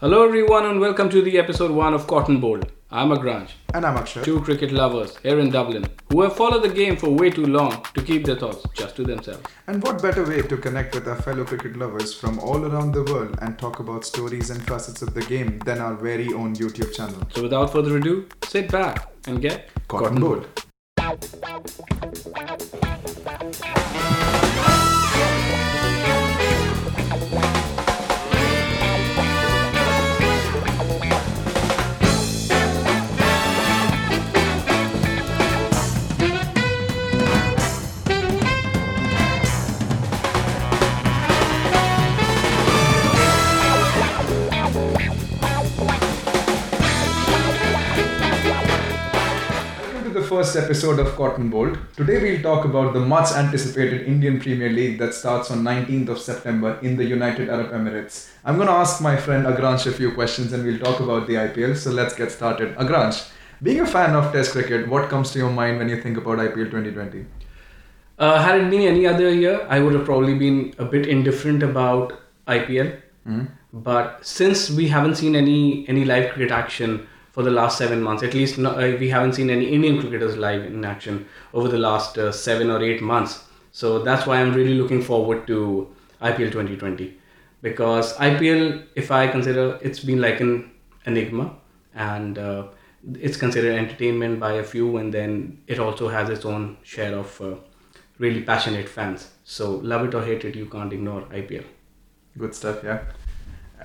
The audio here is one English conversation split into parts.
Hello everyone and welcome to the episode 1 of Cotton Bowl. I'm Agranj. And I'm Akshay. Two cricket lovers here in Dublin who have followed the game for way too long to keep their thoughts just to themselves. And what better way to connect with our fellow cricket lovers from all around the world and talk about stories and facets of the game than our very own YouTube channel. So without further ado, sit back and get Cotton Bowl. First episode of Cotton Bowl. Today we'll talk about the much anticipated Indian Premier League that starts on 19th of September in the United Arab Emirates. I'm going to ask my friend Agranj a few questions and we'll talk about the IPL. So let's get started. Agranj, being a fan of Test cricket, what comes to your mind when you think about IPL 2020? Had it been any other year, I would have probably been a bit indifferent about IPL. Mm. But since we haven't seen any live cricket action for the last 7 months, at least we haven't seen any Indian cricketers live in action over the last 7 or 8 months. So that's why I'm really looking forward to IPL 2020, because IPL, if I consider, it's been like an enigma, and it's considered entertainment by a few, and then it also has its own share of really passionate fans. So love it or hate it, you can't ignore IPL. Good stuff, yeah.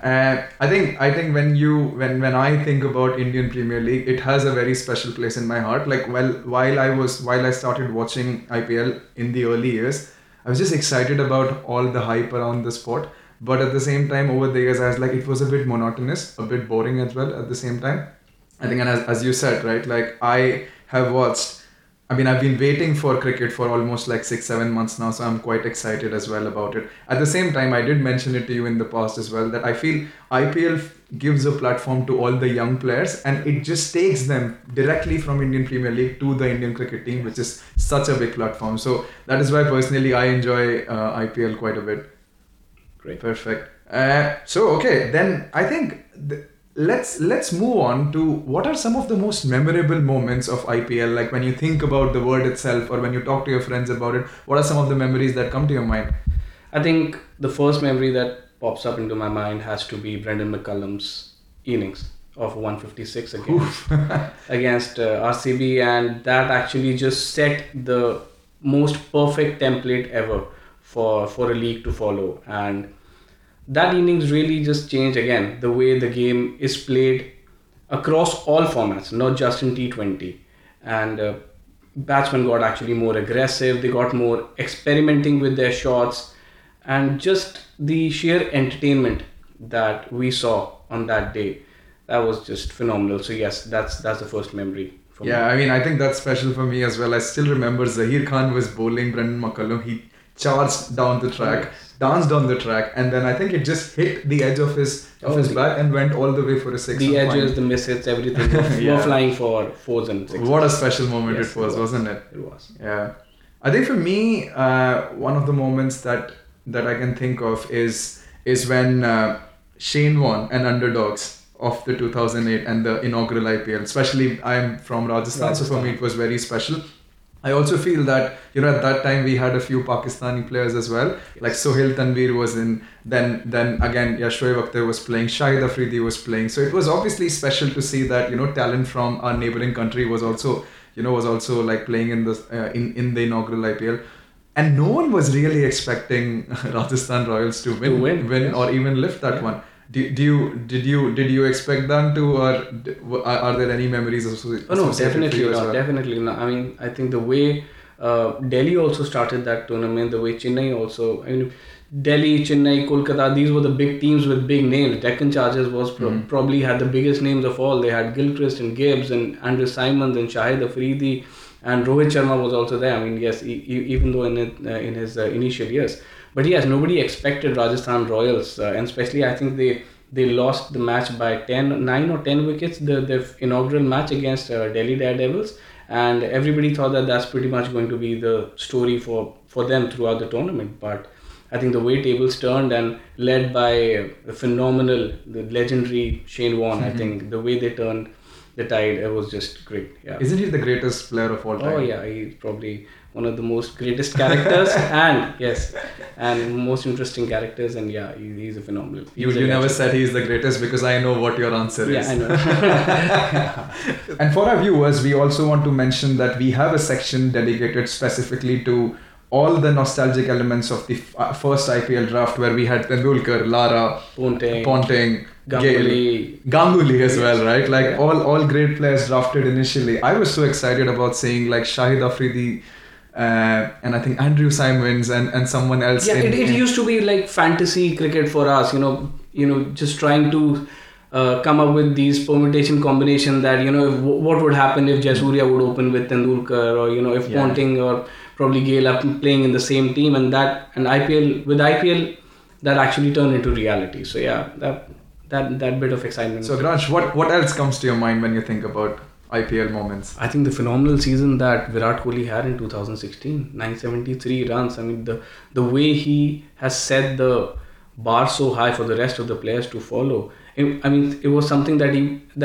I think when I think about Indian Premier League, it has a very special place in my heart. Like, while I started watching IPL in the early years, I was just excited about all the hype around the sport. But at the same time, over the years, I was like, it was a bit monotonous, a bit boring as well. At the same time, I think, and as you said, right, like I've been waiting for cricket for almost like 6-7 months now, so I'm quite excited as well about it. At the same time, I did mention it to you in the past as well, that I feel IPL gives a platform to all the young players, and it just takes them directly from Indian Premier League to the Indian cricket team, which is such a big platform. So that is why personally I enjoy IPL quite a bit. Great. Perfect. Then I think Let's move on to what are some of the most memorable moments of IPL, like when you think about the word itself or when you talk to your friends about it, what are some of the memories that come to your mind? I think the first memory that pops up into my mind has to be Brendan McCullum's innings of 156 against RCB, and that actually just set the most perfect template ever for a league to follow. And that innings really just changed again the way the game is played across all formats, not just in T20. And batsmen got actually more aggressive, they got more experimenting with their shots, and just the sheer entertainment that we saw on that day, that was just phenomenal. So yes, that's the first memory. Yeah, me. I mean, I think that's special for me as well. I still remember Zaheer Khan was bowling Brendan McCullum. He charged down the track. Yes. Danced on the track, and then I think it just hit the edge of his bat and went all the way for a six. The edges, the misses, everything. Yeah. Were flying for 4s and 6s. What a special moment. Yes, it was, wasn't it? It was. Yeah. I think for me, one of the moments that I can think of is when Shane Warne and Underdogs of the 2008 and the inaugural IPL, especially I'm from Rajasthan. So for me it was very special. I also feel that, at that time we had a few Pakistani players as well. Yes. Like Sohail Tanvir was in, then again, Shoaib Akhtar was playing, Shahid Afridi was playing. So it was obviously special to see that, talent from our neighboring country was also like playing in the inaugural IPL. And no one was really expecting Rajasthan Royals to win yes, or even lift that one. Did you expect them to, or are there any memories associated? Oh no, definitely not. I mean, I think the way Delhi also started that tournament, the way Chennai also. I mean, Delhi, Chennai, Kolkata, these were the big teams with big names. Deccan Chargers was probably had the biggest names of all. They had Gilchrist and Gibbs and Andrew Simons and Shahid Afridi, and Rohit Sharma was also there. I mean, yes, even though in his initial years. But yes, nobody expected Rajasthan Royals, and especially I think they lost the match by 9 or 10 wickets, the inaugural match against Delhi Daredevils, and everybody thought that's pretty much going to be the story for them throughout the tournament. But I think the way tables turned, and led by the phenomenal, the legendary Shane Warne, I think the way they turned the tide, it was just great. Yeah. Isn't he the greatest player of all time? Oh yeah, he's probably one of the most greatest characters and yes, and most interesting characters, and yeah, he's a phenomenal. You never said he's the greatest because I know what your answer is. Yeah, I know. And for our viewers, we also want to mention that we have a section dedicated specifically to all the nostalgic elements of the first IPL draft, where we had Tendulkar, Lara, Ponting, Ganguly as well, right? Like yeah. all great players drafted initially. I was so excited about seeing like Shahid Afridi, and I think Andrew Simons and someone else. Yeah, it used to be like fantasy cricket for us, you know, just trying to come up with these permutation combination that, you know, if, what would happen if Jaisurya would open with Tendulkar, or, you know, if Ponting or probably Gale are playing in the same team, and IPL, with IPL, that actually turned into reality. So yeah, that bit of excitement. So Raj, what else comes to your mind when you think about IPL moments? I think the phenomenal season that Virat Kohli had in 2016, 973 runs. I mean, the way he has set the bar so high for the rest of the players to follow. I mean, it was something that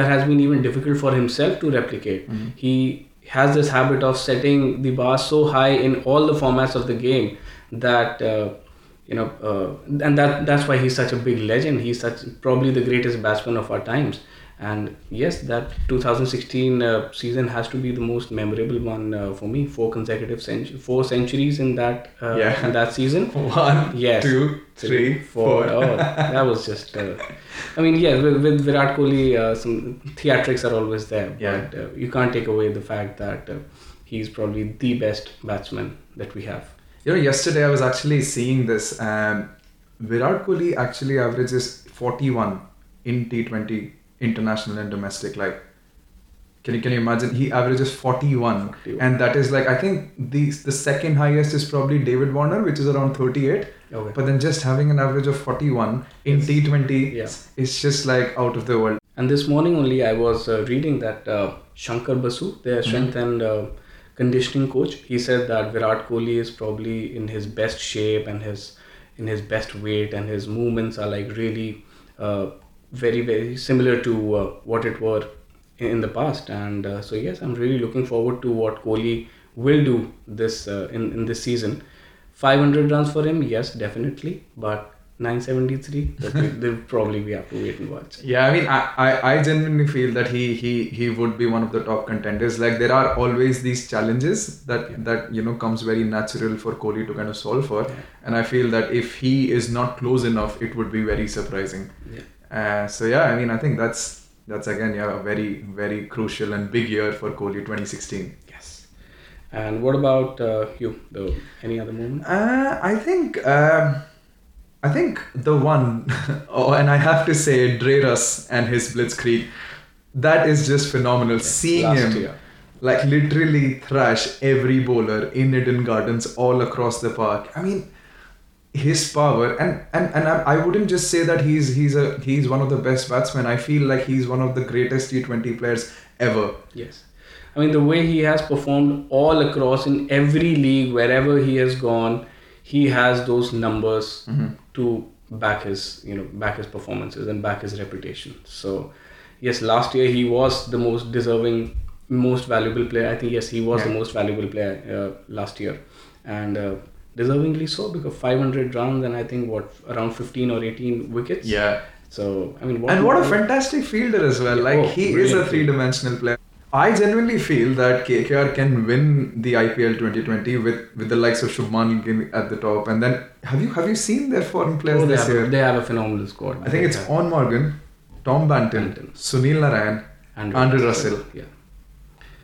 has been even difficult for himself to replicate. Mm-hmm. He has this habit of setting the bar so high in all the formats of the game that, and that's why he's such a big legend. He's probably the greatest batsman of our times. And yes, that 2016 season has to be the most memorable one for me. Four centuries in that in that season. 1, 2, 3, 4. Oh, that was just. I mean, yeah, with Virat Kohli, some theatrics are always there. Yeah. But you can't take away the fact that he's probably the best batsman that we have. You know, yesterday I was actually seeing this. Virat Kohli actually averages 41 in T20. International and domestic, like can you imagine? He averages 41, and that is like, I think the second highest is probably David Warner, which is around 38. Okay. But then just having an average of 41 in T20 is just like out of the world. And this morning only I was reading that Shankar Basu, their strength and conditioning coach, he said that Virat Kohli is probably in his best shape and in his best weight, and his movements are like really very, very similar to what it were in the past. And so yes, I'm really looking forward to what Kohli will do this in this season. 500 runs for him, yes, definitely, but 973, they'll probably we have to wait and watch. Yeah, I mean, I genuinely feel that he would be one of the top contenders. Like, there are always these challenges that you know comes very natural for Kohli to kind of solve for, and I feel that if he is not close enough, it would be very surprising. Yeah. So yeah, I mean, I think that's again a very, very crucial and big year for Kohli, 2016. Yes. And what about you, though? Any other moment? I think the one, and I have to say, Andre Russell and his blitzkrieg, that is just phenomenal. Seeing him year. Like literally thrash every bowler in Eden Gardens all across the park. I mean, his power, and I wouldn't just say that he's one of the best batsmen. I feel like he's one of the greatest T20 players ever. Yes, I mean, the way he has performed all across in every league, wherever he has gone, he has those numbers to back his performances and back his reputation. So yes, last year he was the most deserving, most valuable player. I think yes, he was the most valuable player last year, and deservingly so, because 500 runs and I think around 15 or 18 wickets. Yeah. So I mean, what a fantastic fielder as well. Like he is a three-dimensional player. I genuinely feel that KKR can win the IPL 2020 with the likes of Shubman Gill at the top. And then have you seen their foreign players this year? They have a phenomenal squad. I think it's Eoin Morgan, Tom Banton, Sunil Narine, Andre Russell. Yeah.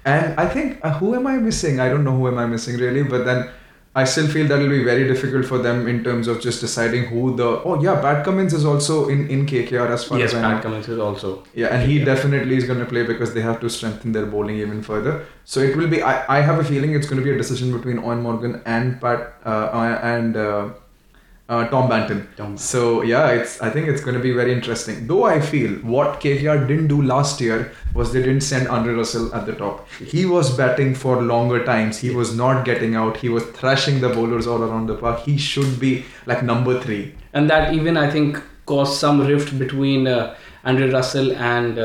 And I think who am I missing? I don't know who am I missing really, but then I still feel that it'll be very difficult for them in terms of just deciding who the... Oh yeah, Pat Cummins is also in KKR as far as I know. Yes, Pat Cummins is also. Yeah, and he definitely is going to play because they have to strengthen their bowling even further. So it will be... I have a feeling it's going to be a decision between Eoin Morgan and Pat... Tom Banton. So yeah, I think it's going to be very interesting. Though I feel what KKR didn't do last year was they didn't send Andre Russell at the top. He was batting for longer times. He was not getting out. He was thrashing the bowlers all around the park. He should be like number 3. And that even I think caused some rift between Andre Russell and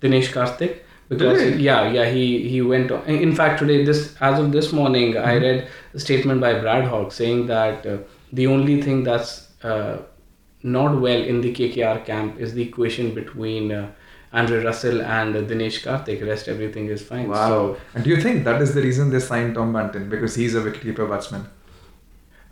Dinesh Karthik. Because he went on. In fact, today, as of this morning, I read a statement by Brad Hawk saying that the only thing that's not well in the KKR camp is the equation between Andre Russell and Dinesh Karthik. Rest everything is fine. Wow. So, and do you think that is the reason they signed Tom Banton? Because he's a wicketkeeper batsman.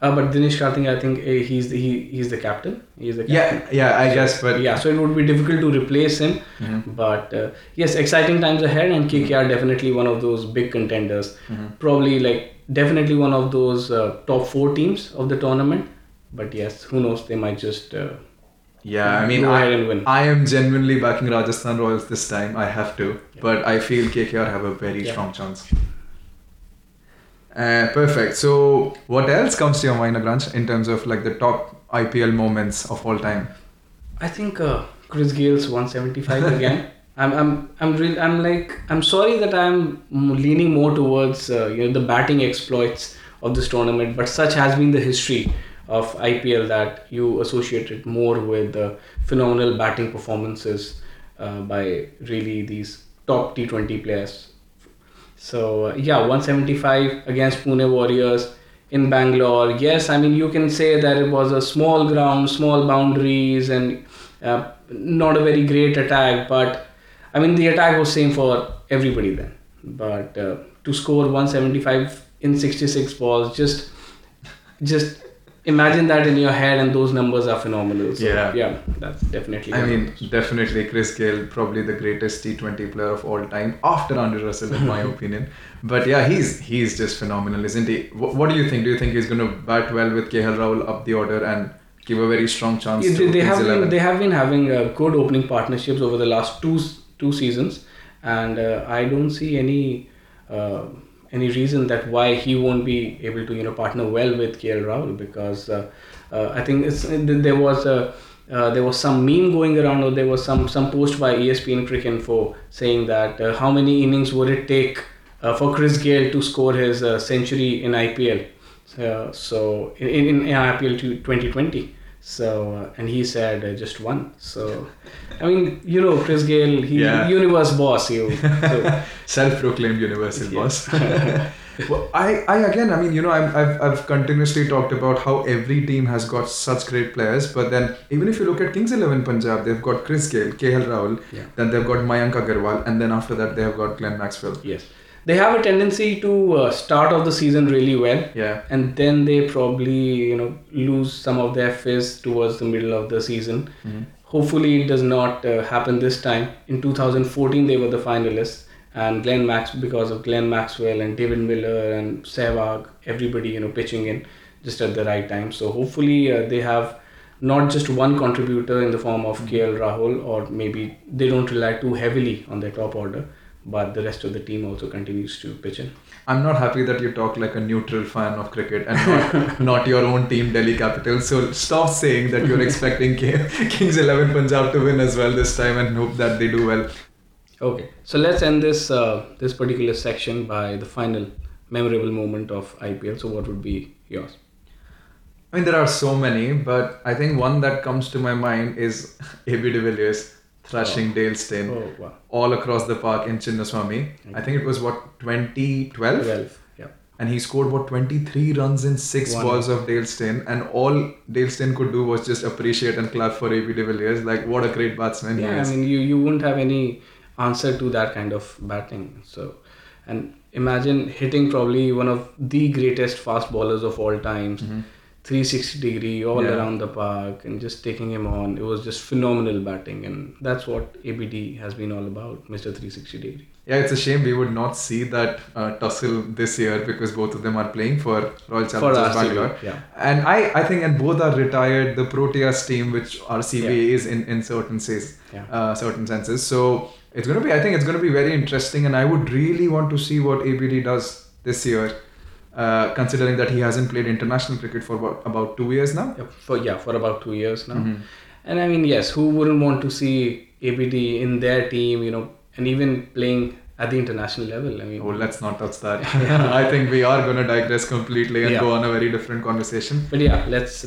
But Dinesh Karthik, I think he's the captain. He's the captain. I guess. But yeah, so it would be difficult to replace him. Mm-hmm. But yes, exciting times ahead, and KKR definitely one of those big contenders. Mm-hmm. Probably definitely one of those top 4 teams of the tournament. But yes, who knows? They might just. I am genuinely backing Rajasthan Royals this time. I have to, but I feel KKR have a very strong chance. Perfect. So what else comes to your mind, Nagranj, in terms of the top IPL moments of all time? I think Chris Gale's 175 again. I'm sorry that I'm leaning more towards the batting exploits of this tournament, but such has been the history of IPL that you associate it more with the phenomenal batting performances by really these top T20 players. So 175 against Pune Warriors in Bangalore. Yes, I mean you can say that it was a small ground, small boundaries, and not a very great attack. But I mean the attack was same for everybody then. But to score 175 in 66 balls, just imagine that in your head, and those numbers are phenomenal. So, that's definitely. I mean, definitely Chris Gale, probably the greatest T20 player of all time after Andre Russell, in my opinion. But yeah, he's just phenomenal, isn't he? What do you think? Do you think he's going to bat well with KL Rahul up the order and give a very strong chance? They have been having good opening partnerships over the last two seasons, and I don't see any reason that why he won't be able to partner well with KL Rahul, because I think there was some meme going around, or there was some post by ESPN Cricket Info saying that how many innings would it take for Chris Gale to score his century in IPL, so in IPL 2020. So and he said just one. So I mean, Chris Gale, he universe boss. Self-proclaimed universal boss. Well, I've continuously talked about how every team has got such great players, but then even if you look at Kings 11 Punjab, they've got Chris Gale, KL Rahul, then they've got Mayank Agarwal, and then after that they have got Glenn Maxwell. Yes. They have a tendency to start off the season really well, and then they probably lose some of their fizz towards the middle of the season. Mm-hmm. Hopefully, it does not happen this time. In 2014, they were the finalists, and because of Glenn Maxwell and David Miller and Sehwag, everybody pitching in just at the right time. So hopefully, they have not just one contributor in the form of KL Rahul, or maybe they don't rely too heavily on their top order. But the rest of the team also continues to pitch in. I'm not happy that you talk like a neutral fan of cricket and not your own team, Delhi Capitals. So stop saying that you're expecting Kings 11 Punjab to win as well this time, and hope that they do well. Okay, so let's end this particular section by the final memorable moment of IPL. So what would be yours? I mean, there are so many, but I think one that comes to my mind is AB de Villiers thrashing Dale Steyn all across the park in Chinnaswamy. Okay. I think it was 2012? 12, yeah. And he scored 23 runs in 6 balls of Dale Steyn, and all Dale Steyn could do was just appreciate and clap for AB de Villiers. What a great batsman he is. I mean you wouldn't have any answer to that kind of batting. So, and imagine hitting probably one of the greatest fast bowlers of all times. Mm-hmm. 360-degree around the park, and just taking him on. It was just phenomenal batting, and that's what ABD has been all about, Mr. 360-degree. Yeah, it's a shame we would not see that tussle this year, because both of them are playing for Royal Challengers Bangalore. And I think, and both are retired, the Proteas team, which RCB is in certain senses. So I think it's going to be very interesting, and I would really want to see what ABD does this year. considering that he hasn't played international cricket for about 2 years now. For about 2 years now. Mm-hmm. And I mean, yes, who wouldn't want to see ABD in their team, you know, and even playing at the international level? I mean, oh, let's not touch that. I think we are going to digress completely and go on a very different conversation. But yeah, let's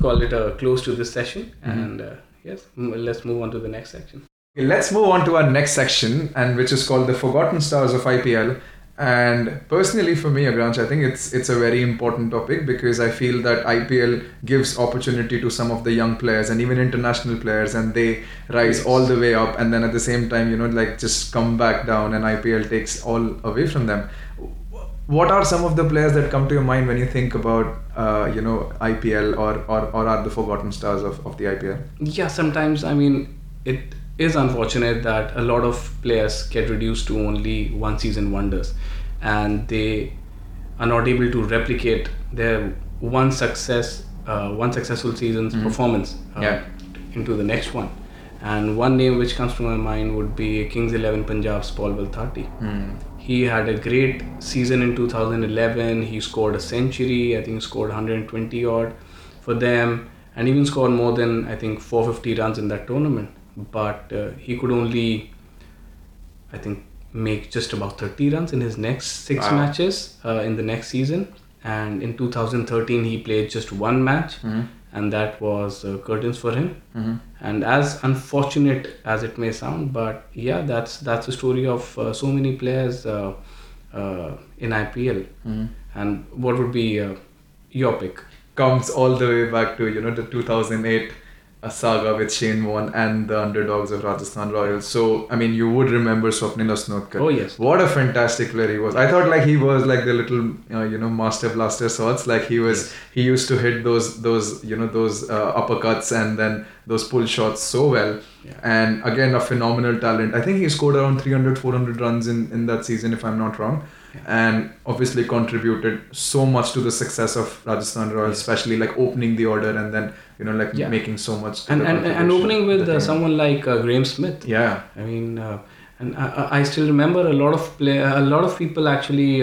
call it a close to this session. Mm-hmm. And yes, let's move on to the next section. Let's move on to our next section, and which is called the Forgotten Stars of IPL. And personally for me, Abranch, I think it's a very important topic, because I feel that IPL gives opportunity to some of the young players and even international players, and they rise all the way up, and then at the same time, you know, like just come back down, and IPL takes all away from them. What are some of the players that come to your mind when you think about, you know, IPL or are the forgotten stars of the IPL? Yeah, sometimes, I mean, it is unfortunate that a lot of players get reduced to only one season wonders, and they are not able to replicate their one successful season's performance into the next one. And one name which comes to my mind would be Kings 11 Punjab's Paul Valthati. He had a great season in 2011. He scored a century. I think he scored 120 odd for them, and even scored more than, I think, 450 runs in that tournament. But he could only, I think, make just about 30 runs in his next six matches in the next season. And in 2013, he played just one match, and that was curtains for him. And as unfortunate as it may sound, but yeah, that's the story of so many players in IPL. And what would be your pick? Comes all the way back to, you know, the 2008 saga with Shane Warne and the underdogs of Rajasthan Royals. So, I mean, you would remember Swapnil Asnotkar. Oh, yes. What a fantastic player he was. I thought like he was like the little, you know, master blaster sorts. Like he was, he used to hit those you know, those uppercuts and then those pull shots so well. Yeah. And again, a phenomenal talent. I think he scored around 300, 400 runs in that season, if I'm not wrong. And obviously contributed so much to the success of Rajasthan Royals, especially like opening the order and then, you know, like making so much. And opening with someone like Graham Smith. Yeah. I mean, and I still remember a lot of people actually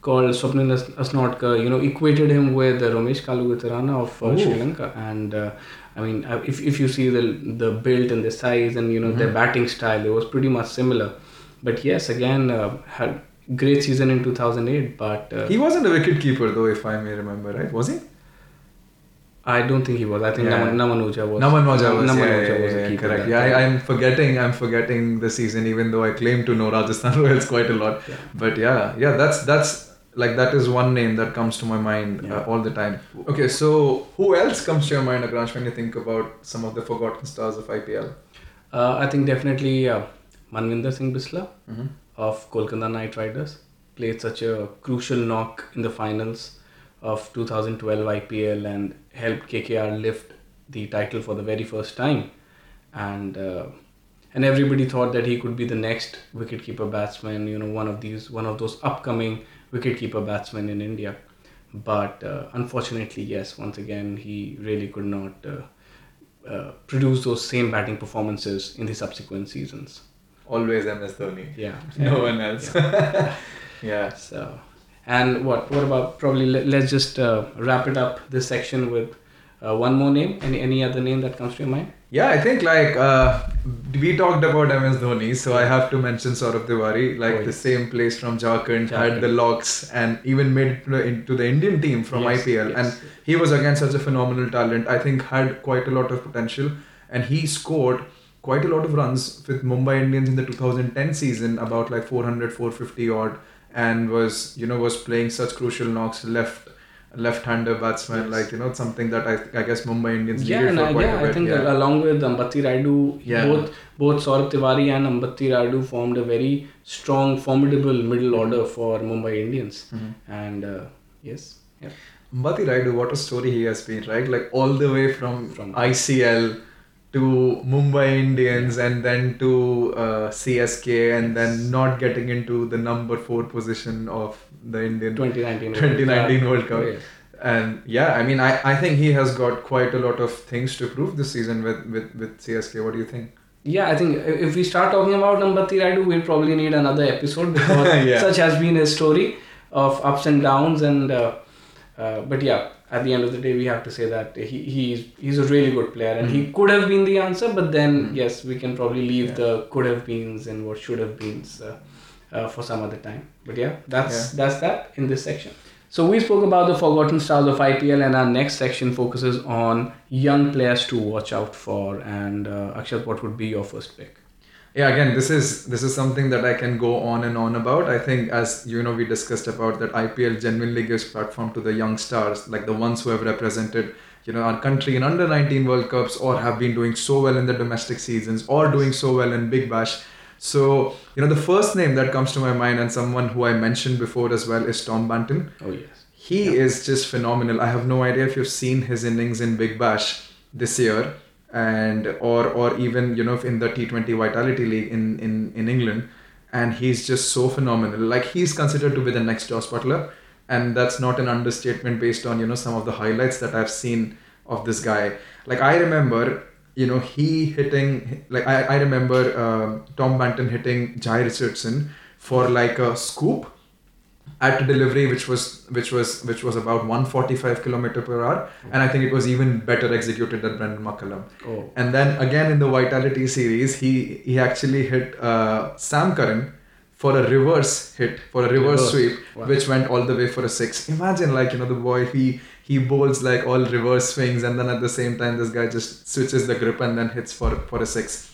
called Swapnil Asnotkar, you know, equated him with Romesh Kalogirarana of Sri Lanka. And I mean, if you see the build and the size and, you know, their batting style, it was pretty much similar. But yes, again, had great season in 2008, but he wasn't a wicket keeper though, if I may remember, right? Was he? I don't think he was. I think Namanuja was. Namanuja was a keeper. Correct. Yeah, I'm forgetting the season, even though I claim to know Rajasthan Royals quite a lot. Yeah. But yeah, that's like that is one name that comes to my mind all the time. Okay, so who else comes to your mind, Agransh, when you think about some of the forgotten stars of IPL? I think definitely Manvinder Singh Bisla. Mm-hmm. Of Kolkata Knight Riders, played such a crucial knock in the finals of 2012 IPL and helped KKR lift the title for the very first time. And everybody thought that he could be the next wicketkeeper batsman, you know, one of those upcoming wicketkeeper batsmen in India. But unfortunately, yes, once again, he really could not produce those same batting performances in the subsequent seasons. Always MS Dhoni. Yeah. No one else. Yeah. Yeah. So, and what about, probably let's just wrap it up this section with one more name. Any other name that comes to your mind? Yeah, I think like we talked about MS Dhoni, so I have to mention Saurabh Tiwari, like the same place from Jharkhand, had the locks and even made it into the Indian team from IPL. Yes, and he was again such a phenomenal talent. I think had quite a lot of potential, and he scored quite a lot of runs with Mumbai Indians in the 2010 season, about like 400, 450 odd, and was, you know, was playing such crucial knocks, left-hander batsman, like, you know, something that I guess Mumbai Indians needed for quite a bit. I think along with Ambati Rayudu, both Saurabh Tiwari and Ambati Rayudu formed a very strong, formidable middle order for Mumbai Indians. Mm-hmm. And Ambati Rayudu, what a story he has been, right? Like all the way from ICL to Mumbai Indians and then to CSK and then not getting into the number 4 position of the Indian 2019 World Cup. Yes. And yeah, I mean, I think he has got quite a lot of things to prove this season with CSK. What do you think? Yeah, I think if we start talking about Ambati Rayudu, we'll probably need another episode because such has been his story. of ups and downs, and but yeah, at the end of the day, we have to say that he's a really good player, and he could have been the answer. But then yes, we can probably leave the could have beens and what should have beens for some other time. But yeah, that's that in this section. So we spoke about the forgotten stars of IPL, and our next section focuses on young players to watch out for. And Akshat, what would be your first pick? Yeah, again, this is something that I can go on and on about. I think, as you know, we discussed about that IPL genuinely gives platform to the young stars, like the ones who have represented, you know, our country in under-19 World Cups, or have been doing so well in the domestic seasons, or doing so well in Big Bash. So, you know, the first name that comes to my mind, and someone who I mentioned before as well, is Tom Banton. Oh, yes. He is just phenomenal. I have no idea if you've seen his innings in Big Bash this year, and or even, you know, in the T20 Vitality League in England. And he's just so phenomenal. Like, he's considered to be the next Joss Butler. And that's not an understatement based on, you know, some of the highlights that I've seen of this guy. Like, I remember... You know, he hitting, like, I remember Tom Banton hitting Jai Richardson for like a scoop at delivery, which was about 145 km/h, and I think it was even better executed than Brendan McCullum. Oh. And then again in the Vitality series, he actually hit Sam Curran for a reverse hit, for a reverse sweep, which went all the way for a 6. Imagine, like, you know, the boy, he bowls like all reverse swings, and then at the same time this guy just switches the grip and then hits for a 6.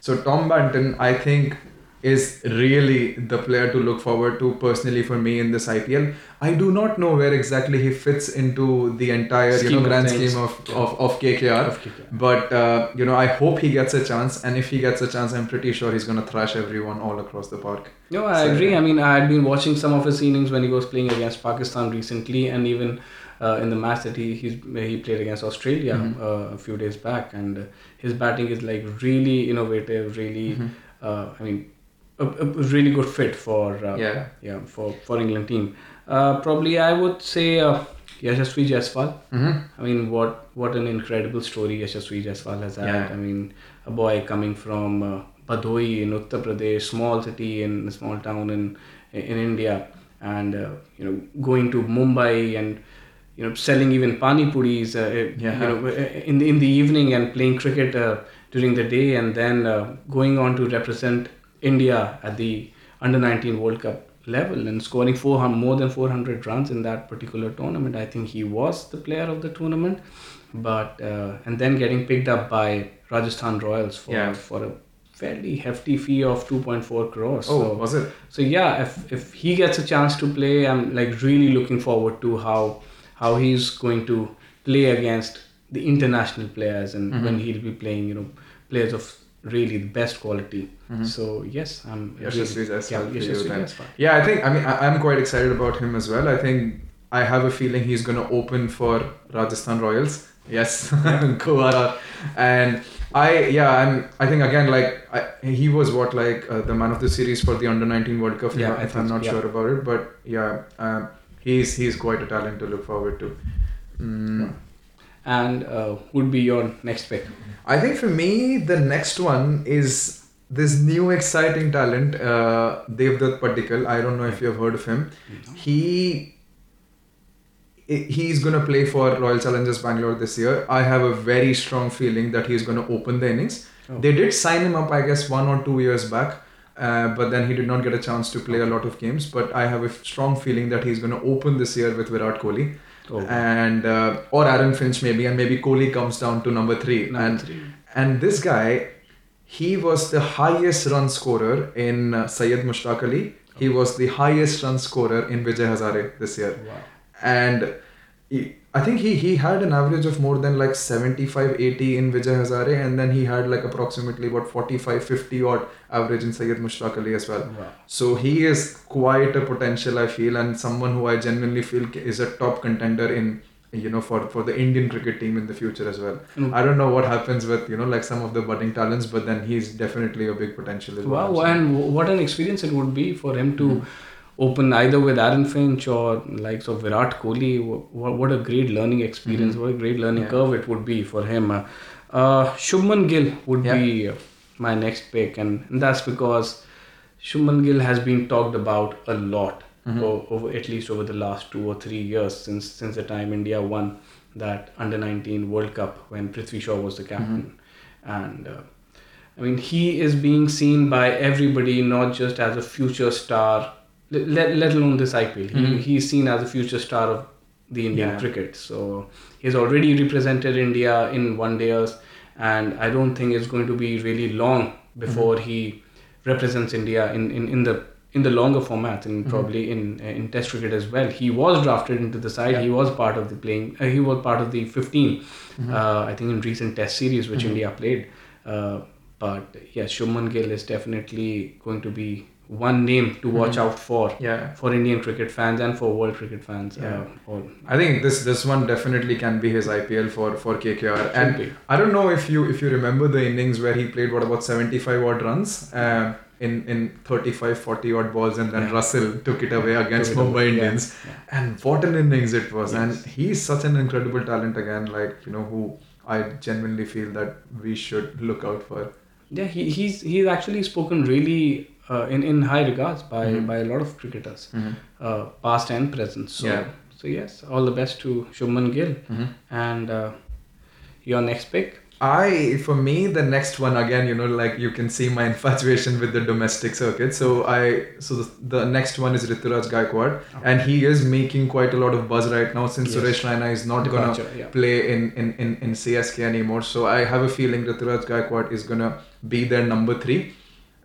So Tom Banton, I think, is really the player to look forward to personally for me in this IPL. I do not know where exactly he fits into the entire grand scheme of KKR. But, you know, I hope he gets a chance. And if he gets a chance, I'm pretty sure he's going to thrash everyone all across the park. No, I agree. I mean, I had been watching some of his innings when he was playing against Pakistan recently, and even... in the match that he played against Australia a few days back, and his batting is like really innovative, really I mean a really good fit for England team. Probably I would say Yashasvi Jaiswal. I mean, what an incredible story Yashasvi Jaiswal has had. I mean, a boy coming from Bhadoi in Uttar Pradesh, small town in India, and going to Mumbai and selling even pani puris, in the evening, and playing cricket during the day, and then going on to represent India at the under-19 World Cup level and scoring more than 400 runs in that particular tournament. I think he was the player of the tournament, but and then getting picked up by Rajasthan Royals for a fairly hefty fee of 2.4 crores. Oh, so, was it? So yeah, if he gets a chance to play, I'm like really looking forward to how he's going to play against the international players, and when he'll be playing, players of really the best quality. So yes, I'm I think, I'm quite excited about him as well. I think I have a feeling he's going to open for Rajasthan Royals. Yes, go Lara. And he was the man of the series for the under-19 World Cup. Yeah, if I'm not sure about it, but yeah. He's quite a talent to look forward to. And would be your next pick? I think for me, the next one is this new exciting talent, Devdutt Padikkal. I don't know if you've heard of him. No. He's going to play for Royal Challengers Bangalore this year. I have a very strong feeling that he's going to open the innings. Oh. They did sign him up, I guess, 1 or 2 years back. But then he did not get a chance to play a lot of games. But I have a strong feeling that he's going to open this year with Virat Kohli, and or Aaron Finch maybe, and maybe Kohli comes down to number 3. And this guy, he was the highest run scorer in Syed Mushtaq Ali. He was the highest run scorer in Vijay Hazare this year. Wow. And I think he had an average of more than 75-80 in Vijay Hazare, and then he had approximately 45-50 odd average in Syed Mushtaq Ali as well. Wow. So he is quite a potential, I feel, and someone who I genuinely feel is a top contender in for the Indian cricket team in the future as well. I don't know what happens with some of the budding talents, but then he's definitely a big potential as well. Wow, and what an experience it would be for him to open either with Aaron Finch or likes of Virat Kohli. What a great learning experience, what a great learning curve it would be for him. Shubman Gill would be my next pick, and that's because Shubman Gill has been talked about a lot over at least over the last 2 or 3 years since the time India won that under-19 World Cup when Prithvi Shaw was the captain. And I mean, he is being seen by everybody not just as a future star, let alone this IPL. He's seen as a future star of the Indian cricket. So he's already represented India in one-dayers, and I don't think it's going to be really long before he represents India in the longer formats and probably in Test cricket as well. He was drafted into the side. He was part of the playing. He was part of the 15. I think in recent Test series which India played. But yeah, Shubman Gill is definitely going to be one name to watch out for Indian cricket fans and for world cricket fans. I think this one definitely can be his IPL for KKR. And I don't know if you remember the innings where he played about 75 odd runs. In 35, 40 odd balls, and then Russell took it away against Mumbai Indians. And what an innings it was. And he's such an incredible talent again, who I genuinely feel that we should look out for. Yeah, he's actually spoken really in high regards by a lot of cricketers, past and present. So yes, all the best to Shubman Gill. And your next pick? For me, the next one again, you can see my infatuation with the domestic circuit. So the next one is Rituraj Gaikwad, and he is making quite a lot of buzz right now since Suresh Raina is not going to play in CSK anymore. So I have a feeling Rituraj Gaikwad is going to be their number 3.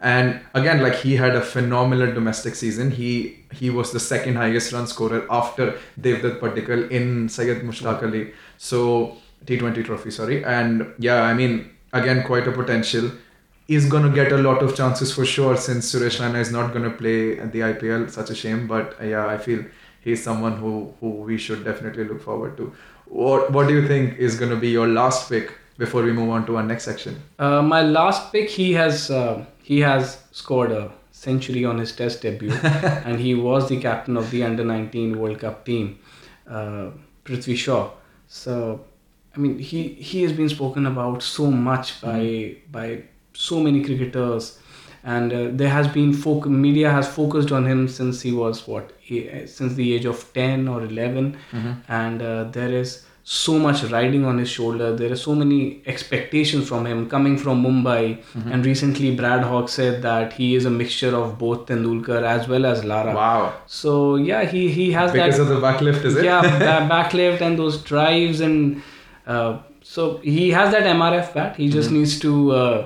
And again, he had a phenomenal domestic season. He was the second highest run scorer after Devdutt Padikkal in Syed Mushtaq Ali. So T20 trophy, sorry. And again, quite a potential. He's going to get a lot of chances for sure since Suresh Raina is not going to play the IPL. Such a shame. But I feel he's someone who we should definitely look forward to. What do you think is going to be your last pick before we move on to our next section? My last pick, he has scored a century on his Test debut. And he was the captain of the Under-19 World Cup team, Prithvi Shaw. So he has been spoken about so much by so many cricketers, and there has been media has focused on him since he was since the age of 10 or 11, and there is so much riding on his shoulder. There are so many expectations from him coming from Mumbai, and recently Brad Hawk said that he is a mixture of both Tendulkar as well as Lara. Wow! So yeah, he has because of the backlift, is it? Yeah, backlift and those drives and. So he has that MRF bat. He just needs to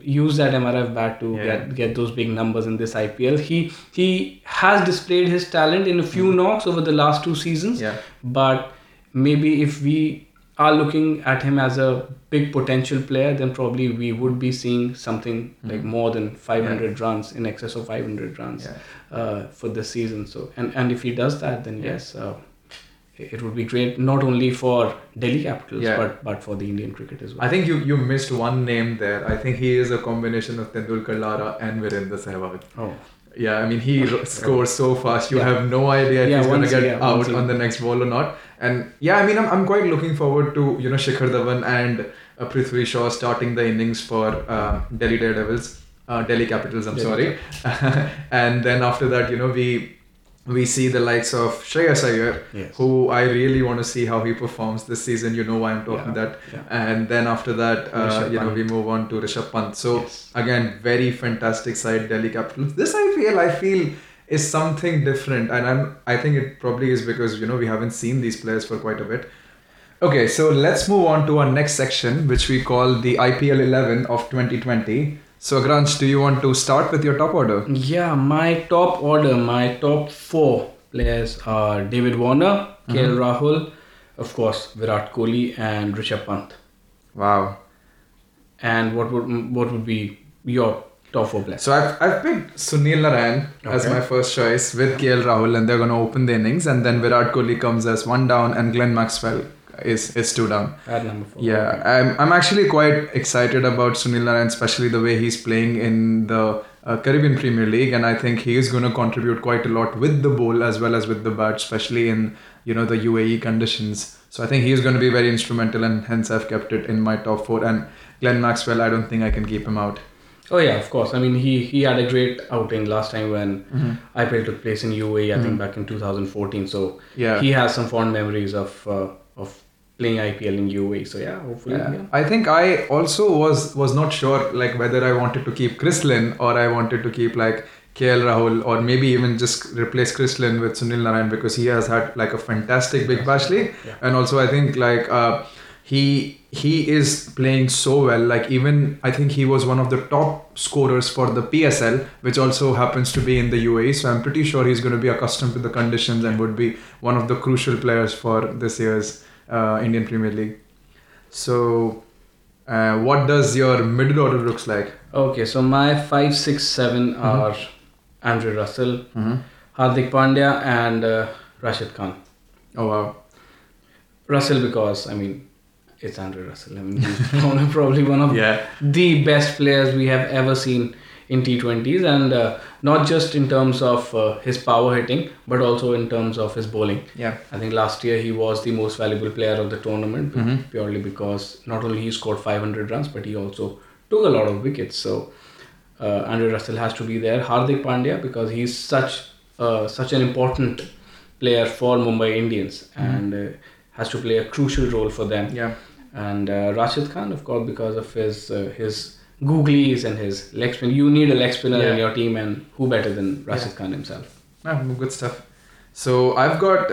use that MRF bat to get those big numbers in this IPL. He has displayed his talent in a few knocks over the last 2 seasons. But maybe if we are looking at him as a big potential player, then probably we would be seeing something like more than 500 runs, in excess of 500 runs for this season. So and if he does that, then yes. It would be great not only for Delhi Capitals but for the Indian cricket as well. I think you missed one name there. I think he is a combination of Tendulkar, Lara and Virendra Sehwag. Oh. Yeah, he scores so fast. You have no idea if he's going to get out on the next ball or not. And I'm quite looking forward to, Shikhar Dhawan and Prithvi Shaw starting the innings for Delhi Capitals, I'm sorry. And then after that, we see the likes of Shreyas Iyer, who I really want to see how he performs this season. You know why I'm talking that. Yeah. And then after that, we move on to Rishabh Pant. So again, very fantastic side, Delhi Capitals. This I feel is something different. And I think it probably is because, we haven't seen these players for quite a bit. Okay, so let's move on to our next section, which we call the IPL 11 of 2020. So, Agranj, do you want to start with your top order? Yeah, my top 4 players are David Warner, KL Rahul, of course, Virat Kohli and Rishabh Pant. Wow. And what would be your top 4 players? So, I've picked Sunil Narine as my first choice with KL Rahul, and they're going to open the innings, and then Virat Kohli comes as 1 down and Glenn Maxwell is 2 down at number 4. I'm actually quite excited about Sunil Narine, especially the way he's playing in the Caribbean Premier League, and I think he is going to contribute quite a lot with the ball as well as with the bat, especially in the UAE conditions. So I think he is going to be very instrumental, and hence I've kept it in my top 4. And Glenn Maxwell, I don't think I can keep him out. Oh yeah, of course. I mean, he had a great outing last time when IPL took place in UAE, I think back in 2014. So yeah, he has some fond memories of playing IPL in UAE. So yeah, hopefully. Yeah. Yeah. I think I also was not sure like whether I wanted to keep Chris Lynn or I wanted to keep like KL Rahul or maybe even just replace Chris Lynn with Sunil Narine, because he has had like a fantastic Big Bash League. Yeah. And also I think like he is playing so well, like even I think he was one of the top scorers for the PSL, which also happens to be in the UAE, so I'm pretty sure he's going to be accustomed to the conditions and would be one of the crucial players for this year's Indian Premier League. So what does your middle order looks like? Okay, so my 5, 6, 7 are Andre Russell, Hardik Pandya and Rashid Khan. Oh wow. Russell because I mean it's Andre Russell. I mean, he's probably one of the best players we have ever seen in T20s, and not just in terms of his power hitting, but also in terms of his bowling. Yeah, I think last year he was the most valuable player of the tournament, purely because not only he scored 500 runs, but he also took a lot of wickets. So Andre Russell has to be there. Hardik Pandya, because he's such an important player for Mumbai Indians and has to play a crucial role for them. Yeah. And Rashid Khan, of course, because of his googlies and his leg spin. You need a leg spinner in your team, and who better than Rashid Khan himself? Ah, good stuff. So I've got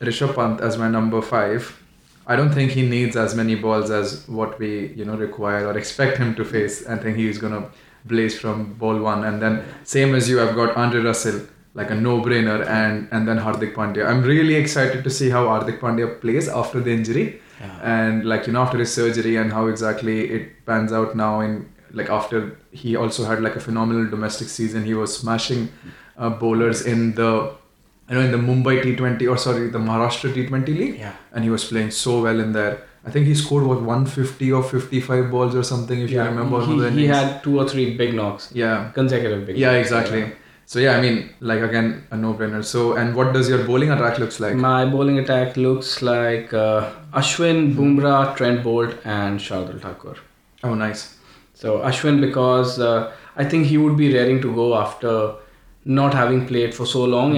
Rishabh Pant as my number 5. I don't think he needs as many balls as what we require or expect him to face. I think he's gonna blaze from ball 1, and then same as you, I've got Andre Russell, like a no-brainer, and then Hardik Pandya. I'm really excited to see how Hardik Pandya plays after the injury and like after his surgery, and how exactly it pans out now. And like after he also had like a phenomenal domestic season, he was smashing bowlers in the in the Mumbai T20 the Maharashtra T20 league, and he was playing so well in there. I think he scored 150 or 55 balls or something, if you remember. He had 2 or 3 big knocks. Yeah, consecutive big knocks. Yeah, exactly. Yeah. So yeah, I mean, like again, a no-brainer. So, and what does your bowling attack looks like? My bowling attack looks like Ashwin, Bumrah, Trent Bolt and Shardul Thakur. Oh, nice. So Ashwin, because I think he would be raring to go after not having played for so long,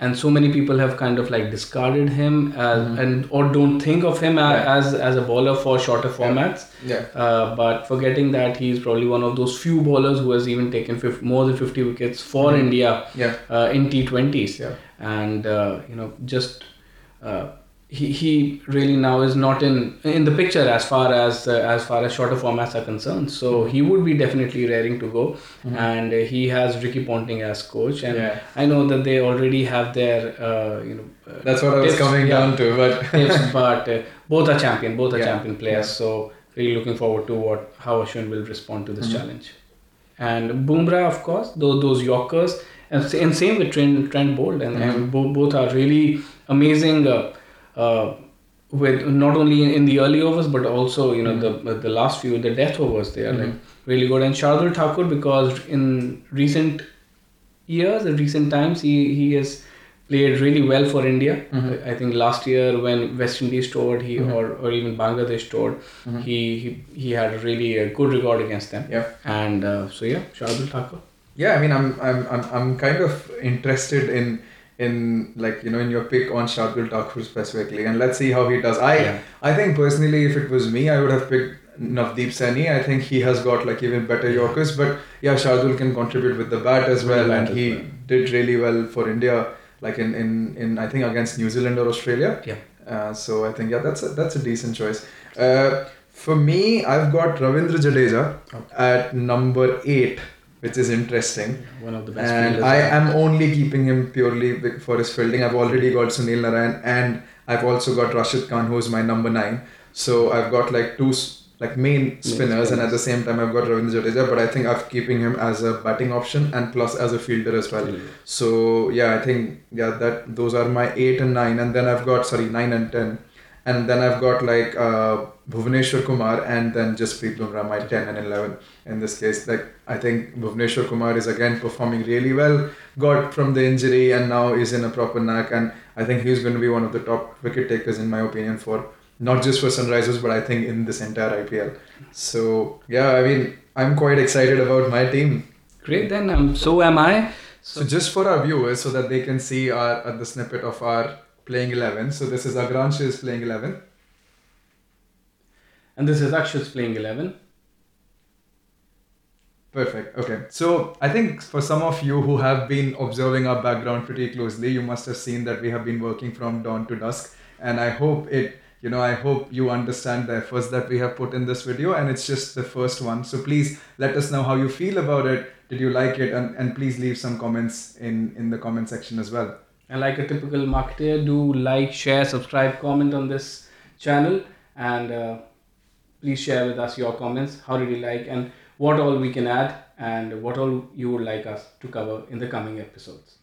and so many people have kind of like discarded him as, and or don't think of him as a bowler for shorter formats. Yeah. But forgetting that he's probably one of those few bowlers who has even taken more than 50 wickets for India in T20s. Yeah. And he really now is not in the picture as far as shorter formats are concerned. So he would be definitely raring to go, and he has Ricky Ponting as coach, and I know that they already have their that's what tips. I was coming down to, but tips, but both are champion players. So really looking forward to how Ashwin will respond to this challenge, and Bumrah of course, those Yorkers, and same with Trent Bolt, and both are really amazing. With not only in the early overs, but also the last few, the death overs, they are like really good. And Shardul Thakur, because in recent times he has played really well for India. I think last year when West Indies toured, he or even Bangladesh toured, he had really a good record against them. Yeah. And Shardul Thakur. Yeah, I mean, I'm kind of interested in your pick on Shardul Thakur specifically, and let's see how he does. I think personally, if it was me, I would have picked Navdeep Saini. I think he has got like even better Yorkers, but Shardul can contribute with the bat as well, and he did really well for India, like in I think against New Zealand or Australia. So I think that's a decent choice. For me, I've got Ravindra Jadeja at number 8. Which is interesting. One of the best fielders. And I am only keeping him purely for his fielding. I've already got Sunil Narine, and I've also got Rashid Khan, who is my number 9. So I've got like two main spinners, and at the same time I've got Ravindra Jadeja, but I think I'm keeping him as a batting option and plus as a fielder as well. So I think that those are my 8 and 9, and then I've got 9 and 10. And then I've got like Bhuvneshwar Kumar, and then Jasprit Bumrah, my 10 and 11 in this case. Like I think Bhuvneshwar Kumar is again performing really well, got from the injury and now is in a proper knack, and I think he's going to be one of the top wicket takers in my opinion, for not just for Sunrisers, but I think in this entire IPL. So I mean, I'm quite excited about my team. Great, then. So am I. So just for our viewers, so that they can see the snippet of our playing 11. So this is Agransh's playing 11. And this is Aksh's playing 11. Perfect. Okay. So I think for some of you who have been observing our background pretty closely, you must have seen that we have been working from dawn to dusk. And I hope I hope you understand the efforts that we have put in this video, and it's just the first one. So please let us know how you feel about it. Did you like it? And please leave some comments in the comment section as well. And like a typical marketer, do like, share, subscribe, comment on this channel, and please share with us your comments. How did you like, and what all we can add, and what all you would like us to cover in the coming episodes.